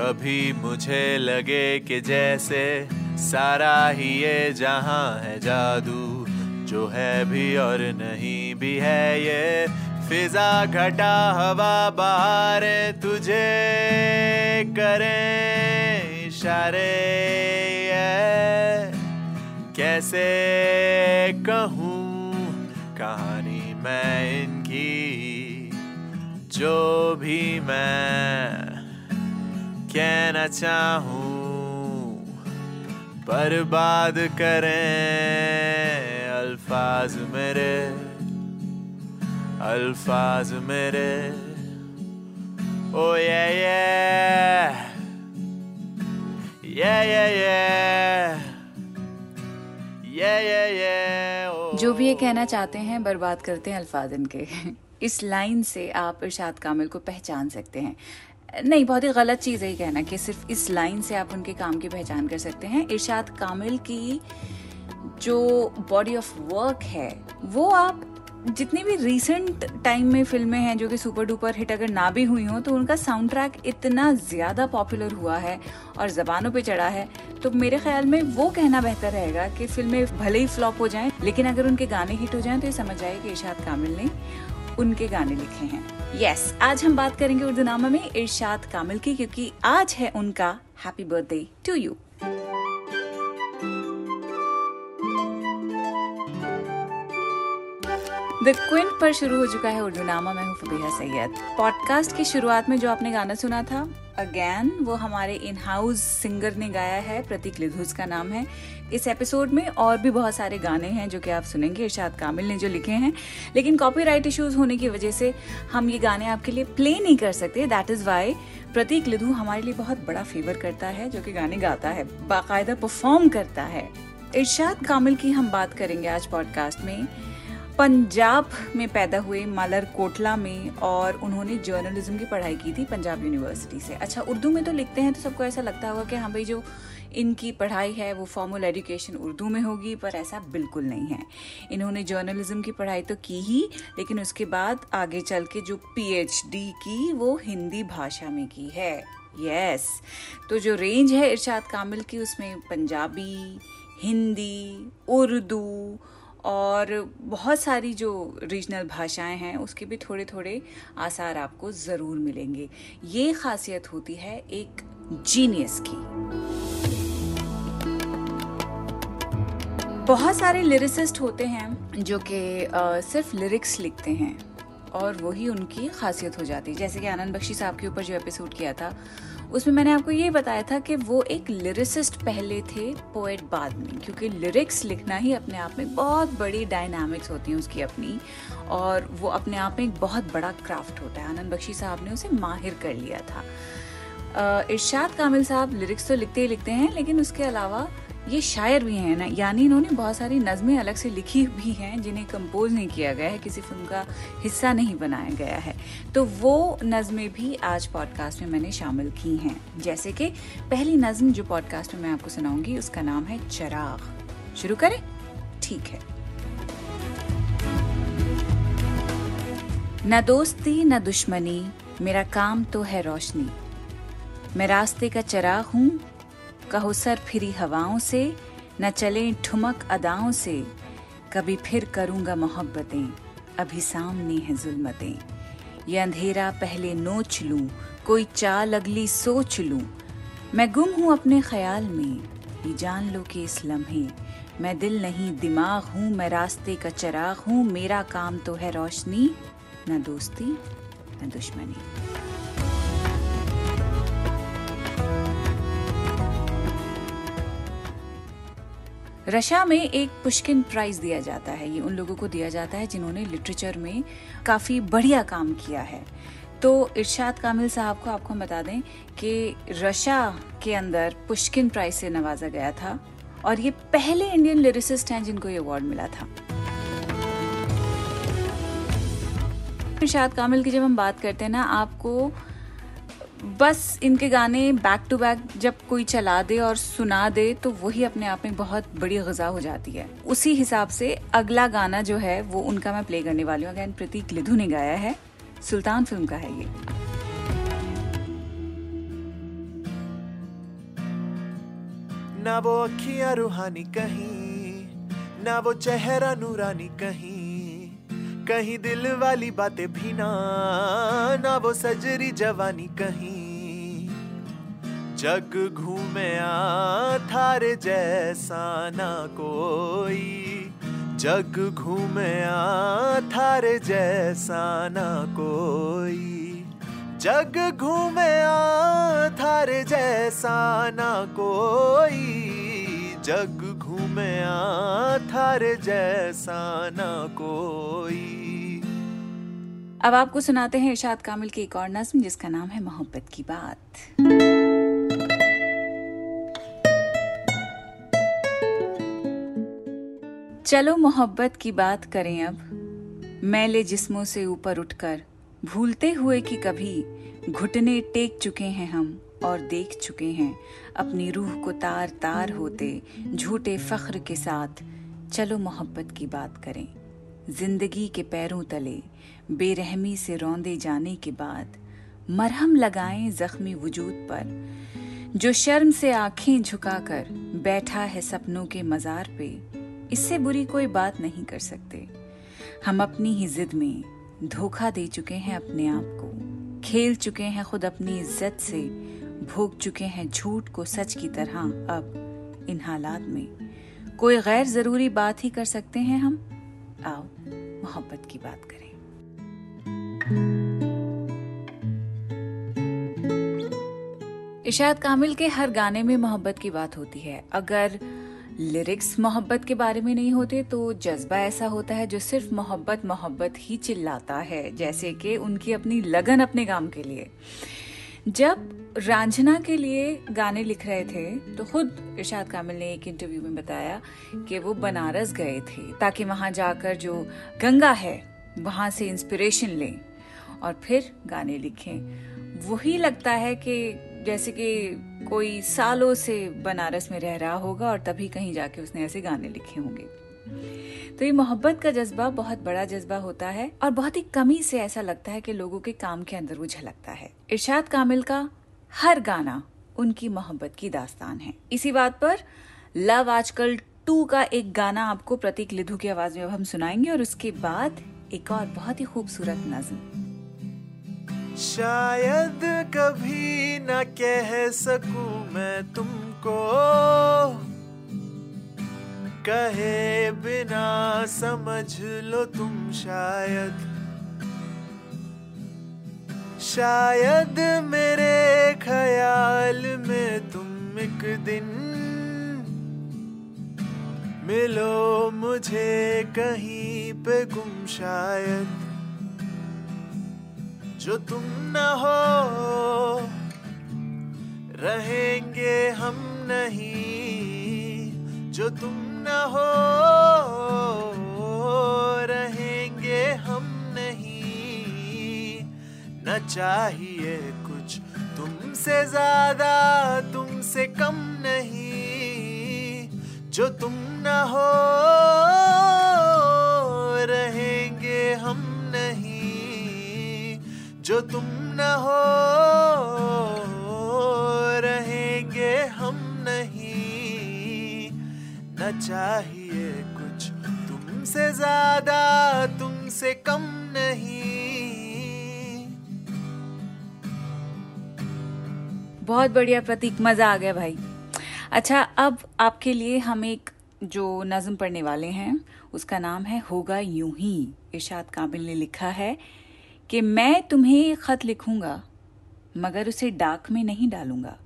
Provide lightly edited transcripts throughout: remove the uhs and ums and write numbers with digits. कभी मुझे लगे कि जैसे सारा ही ये जहां है जादू, जो है भी और नहीं भी है ये फिजा, घटा हवा बहार तुझे करें इशारे, कैसे कहूँ कहानी मैं इनकी, जो भी मैं कहना चाहूँ बर्बाद करें अल्फाज मेरे, अल्फाज मेरे। ओ या या, जो भी ये कहना चाहते हैं बर्बाद करते हैं अल्फाज इनके। इस लाइन से आप इरशाद कामिल को पहचान सकते हैं। नहीं, बहुत ही गलत चीज़ है कहना कि सिर्फ इस लाइन से आप उनके काम की पहचान कर सकते हैं। इरशाद कामिल की जो बॉडी ऑफ वर्क है वो आप जितनी भी रीसेंट टाइम में फिल्में हैं जो कि सुपर डुपर हिट अगर ना भी हुई हों, तो उनका साउंड ट्रैक इतना ज़्यादा पॉपुलर हुआ है और ज़बानों पे चढ़ा है, तो मेरे ख्याल में वो कहना बेहतर रहेगा कि फिल्में भले ही फ्लॉप हो जाएं, लेकिन अगर उनके गाने हिट हो जाएं तो ये समझ आए कि इरशाद कामिल ने उनके गाने लिखे हैं। यस, आज हम बात करेंगे उर्दू नामा में इरशाद कामिल की, क्योंकि आज है उनका happy birthday to you. The Quint पर शुरू हो चुका है उर्दू नामा। मैं हूँ फबेहा सैयद। पॉडकास्ट की शुरुआत में जो आपने गाना सुना था अगैन, वो हमारे इन हाउस सिंगर ने गाया है, प्रतीक लिधू का नाम है। इस एपिसोड में और भी बहुत सारे गाने हैं जो कि आप सुनेंगे इरशाद कामिल ने जो लिखे हैं, लेकिन कॉपीराइट इश्यूज होने की वजह से हम ये गाने आपके लिए प्ले नहीं कर सकते। दैट इज़ वाई प्रतीक लिधू हमारे लिए बहुत बड़ा फेवर करता है, जो कि गाने गाता है, बाकायदा परफॉर्म करता है। इरशाद कामिल की हम बात करेंगे आज पॉडकास्ट में। पंजाब में पैदा हुए मालर कोटला में, और उन्होंने जर्नलिज्म की पढ़ाई की थी पंजाब यूनिवर्सिटी से। अच्छा, उर्दू में तो लिखते हैं तो सबको ऐसा लगता होगा कि हाँ भाई, जो इनकी पढ़ाई है वो फॉर्मल एजुकेशन उर्दू में होगी, पर ऐसा बिल्कुल नहीं है। इन्होंने जर्नलिज्म की पढ़ाई तो की ही, लेकिन उसके बाद आगे चल के जो PhD की वो हिंदी भाषा में की है। यस, तो जो रेंज है इरशाद कामिल की उसमें पंजाबी, हिंदी, उर्दू और बहुत सारी जो रीजनल भाषाएं हैं उसके भी थोड़े थोड़े आसार आपको ज़रूर मिलेंगे। ये खासियत होती है एक जीनियस की। बहुत सारे लिरिसिस्ट होते हैं जो कि सिर्फ लिरिक्स लिखते हैं और वही उनकी खासियत हो जाती है। जैसे कि आनंद बख्शी साहब के ऊपर जो एपिसोड किया था उसमें मैंने आपको ये बताया था कि वो एक लिरिसिस्ट पहले थे, पोएट बाद में, क्योंकि लिरिक्स लिखना ही अपने आप में बहुत बड़ी डायनामिक्स होती हैं उसकी अपनी, और वो अपने आप में एक बहुत बड़ा क्राफ्ट होता है। आनंद बख्शी साहब ने उसे माहिर कर लिया था। इरशाद कामिल साहब लिरिक्स तो लिखते ही लिखते हैं, लेकिन उसके अलावा ये शायर भी हैं ना, यानी इन्होंने बहुत सारी नज़में अलग से लिखी भी हैं जिन्हें कंपोज नहीं किया गया है, किसी फिल्म का हिस्सा नहीं बनाया गया है, तो वो नज़में भी आज पॉडकास्ट में मैंने शामिल की हैं। जैसे कि पहली नज़म जो पॉडकास्ट में मैं आपको सुनाऊंगी उसका नाम है चिराग। शुरू करें? ठीक है। न दोस्ती न दुश्मनी, मेरा काम तो है रोशनी, मैं रास्ते का चिराग हूँ, कहो सर फिरी हवाओं से, न चलें ठुमक अदाओं से, कभी फिर करूँगा मोहब्बतें, अभी सामने हैं जुल्मतें, ये अंधेरा पहले नोच लूँ, कोई चाल अगली सोच लूँ, मैं गुम हूँ अपने ख्याल में, ये जान लो कि इस लम्हे मैं दिल नहीं दिमाग हूँ, मैं रास्ते का चिराग हूँ, मेरा काम तो है रोशनी, न दोस्ती न दुश्मनी। रशा में एक पुष्किन प्राइज दिया जाता है। ये उन लोगों को दिया जाता है जिन्होंने लिटरेचर में काफ़ी बढ़िया काम किया है। तो इरशाद कामिल साहब को आपको बता दें कि रशा के अंदर पुष्किन प्राइज से नवाजा गया था, और ये पहले इंडियन लिरिसिस्ट हैं जिनको ये अवार्ड मिला था। इरशाद कामिल की जब हम बात करते हैं ना, आपको बस इनके गाने बैक टू बैक जब कोई चला दे और सुना दे तो वही अपने आप में बहुत बड़ी गज़ा हो जाती है। उसी हिसाब से अगला गाना जो है वो उनका मैं प्ले करने वाली हूँ। अगैन प्रतीक लिधू ने गाया है, सुल्तान फिल्म का है ये। ना वो अखियां रूहानी कहीं, ना वो चेहरा नूरानी कहीं, कहीं दिल वाली बातें भी ना, ना वो सजरी जवानी कहीं। जग घूमे आ थारे जैसा ना कोई, जग घूमे आ थारे जैसा ना कोई, जग घूमे आ थारे जैसा ना कोई, जग घूमे आ थारे जैसा ना कोई। अब आपको सुनाते हैं इरशाद कामिल की एक और नज्म जिसका नाम है मोहब्बत की बात। चलो मोहब्बत की बात करें अब, मैले जिस्मों से ऊपर उठकर, भूलते हुए कि कभी घुटने टेक चुके हैं हम और देख चुके हैं अपनी रूह को तार तार होते झूठे फख्र के साथ। चलो मोहब्बत की बात करें, जिंदगी के पैरों तले बेरहमी से रौंदे जाने के बाद मरहम लगाएं जख्मी वजूद पर, जो शर्म से आंखें झुकाकर बैठा है सपनों के मजार पे। इससे बुरी कोई बात नहीं कर सकते, हम अपनी ही जिद में धोखा दे चुके हैं अपने आप को, खेल चुके हैं खुद अपनी इज्जत से, भोग चुके हैं झूठ को सच की तरह। अब इन हालात में कोई गैर जरूरी बात ही कर सकते हैं हम। आओ मोहब्बत की बात करें। इरशाद कामिल के हर गाने में मोहब्बत की बात होती है। अगर लिरिक्स मोहब्बत के बारे में नहीं होते तो जज्बा ऐसा होता है जो सिर्फ मोहब्बत मोहब्बत ही चिल्लाता है, जैसे कि उनकी अपनी लगन अपने काम के लिए। जब रांझना के लिए गाने लिख रहे थे तो खुद इरशाद कामिल ने एक इंटरव्यू में बताया कि वो बनारस गए थे ताकि वहां जाकर जो गंगा है वहां से इंस्पिरेशन लें और फिर गाने लिखें। वही लगता है कि जैसे कि कोई सालों से बनारस में रह रहा होगा और तभी कहीं जाके उसने ऐसे गाने लिखे होंगे। तो ये मोहब्बत का जज्बा बहुत बड़ा जज्बा होता है और बहुत ही कमी से ऐसा लगता है कि लोगों के काम के अंदर वो झलकता है। इरशाद कामिल का हर गाना उनकी मोहब्बत की दास्तान है। इसी बात पर लव आजकल 2 का एक गाना आपको प्रतीक लिधु की आवाज में अब हम सुनाएंगे और उसके बाद एक और बहुत ही खूबसूरत नज्म। शायद कभी न कह सकूं मैं तुमको, कहे बिना समझ लो तुम शायद। शायद मेरे ख्याल में तुम एक दिन मिलो मुझे कहीं पे गुम, शायद जो तुम न हो रहेंगे हम नहीं, जो तुम न हो रहेंगे हम नहीं। न चाहिए कुछ तुमसे ज्यादा तुमसे कम नहीं, जो तुम न हो रहेंगे हम नहीं, जो तुम न हो रहेंगे हम नहीं। न चाहिए कुछ तुमसे ज्यादा तुमसे कम नहीं। बहुत बढ़िया प्रतीक, मजा आ गया भाई। अच्छा, अब आपके लिए हम एक जो नज्म पढ़ने वाले हैं उसका नाम है होगा यूं ही। इरशाद कामिल ने लिखा है कि मैं तुम्हें खत लिखूंगा मगर उसे डाक में नहीं डालूंगा।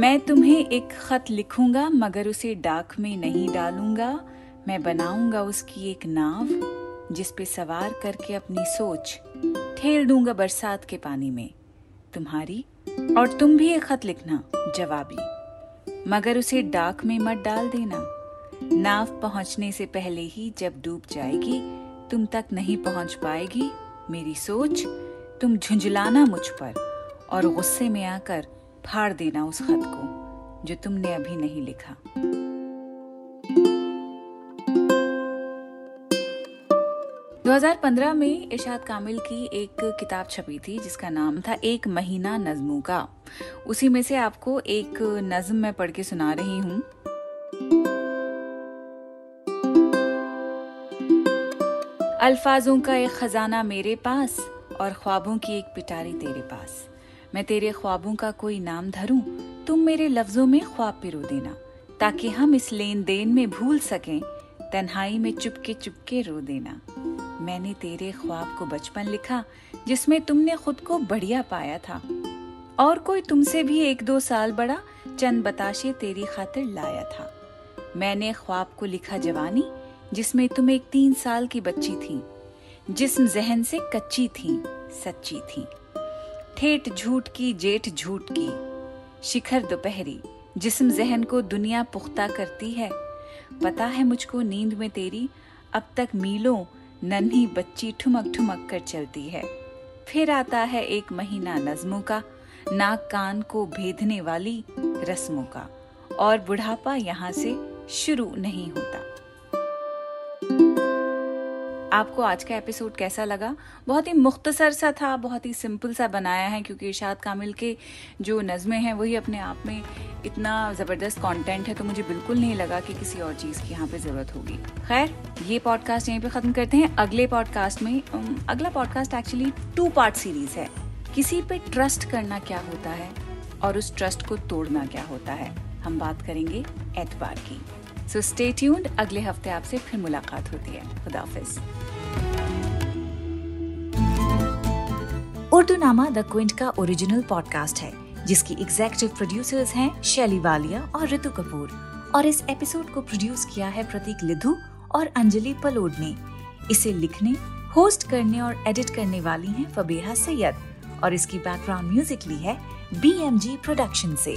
मैं तुम्हें एक खत लिखूंगा मगर उसे डाक में नहीं डालूंगा। मैं बनाऊंगा उसकी एक नाव जिस पे सवार करके अपनी सोच ठेल दूंगा बरसात के पानी में तुम्हारी। और तुम भी एक खत लिखना जवाबी मगर उसे डाक में मत डाल देना। नाव पहुंचने से पहले ही जब डूब जाएगी तुम तक नहीं पहुंच पाएगी मेरी सोच। तुम झुंझलाना मुझ पर और गुस्से में आकर फाड़ देना उस खत को जो तुमने अभी नहीं लिखा। 2015 में इरशाद कामिल की एक किताब छपी थी जिसका नाम था एक महीना नज़मों का। उसी में से आपको एक नज़म मैं पढ़ के सुना रही हूँ। अल्फाजों का एक खजाना मेरे पास और ख्वाबों की एक पिटारी तेरे पास। मैं तेरे ख्वाबों का कोई नाम धरूं, तुम मेरे लफ्जों में ख्वाब पिरो देना, ताकि हम इस लेन देन में भूल सकें, तन्हाई में चुपके चुपके रो देना। मैंने तेरे ख्वाब को बचपन लिखा जिसमें तुमने खुद को बढ़िया पाया था, और कोई तुमसे भी 1-2 साल बड़ा चंद बताशे तेरी खातिर लाया था। मैंने ख्वाब को लिखा जवानी जिसमें तुम 1-3 साल की बच्ची थी, जिस्म जहन से कच्ची थी सच्ची थी। ठेठ झूठ की जेठ झूठ की शिखर दोपहरी, जिस्म जहन को दुनिया पुख्ता करती है। पता है मुझको नींद में तेरी अब तक मीलों नन्ही बच्ची ठुमक ठुमक कर चलती है। फिर आता है एक महीना नज़मों का, नाक कान को भेदने वाली रस्मों का, और बुढ़ापा यहाँ से शुरू नहीं होता। आपको आज का एपिसोड कैसा लगा? बहुत ही मुख्तसर सा था, बहुत ही सिंपल सा बनाया है, क्योंकि इरशाद कामिल के जो नज़में हैं वही अपने आप में इतना ज़बरदस्त कंटेंट है, तो मुझे बिल्कुल नहीं लगा कि किसी और चीज़ की यहाँ पे ज़रूरत होगी। खैर, ये पॉडकास्ट यहीं पे ख़त्म करते हैं। अगला पॉडकास्ट एक्चुअली 2-part सीरीज़ है, किसी पे ट्रस्ट करना क्या होता है और उस ट्रस्ट को तोड़ना क्या होता है। हम बात करेंगे एतबार की। सो स्टे ट्यून्ड, अगले हफ्ते आपसे फिर मुलाकात होती है। खुदा हाफिज़। उर्दू नामा द क्विंट का ओरिजिनल पॉडकास्ट है, जिसकी एग्जीक्यूटिव प्रोड्यूसर्स हैं शैली वालिया और ऋतु कपूर, और इस एपिसोड को प्रोड्यूस किया है प्रतीक लिधु और अंजलि पलोड ने। इसे लिखने, होस्ट करने और एडिट करने वाली हैं फबेहा सैयद, और इसकी बैकग्राउंड म्यूजिक ली है BMG प्रोडक्शन से।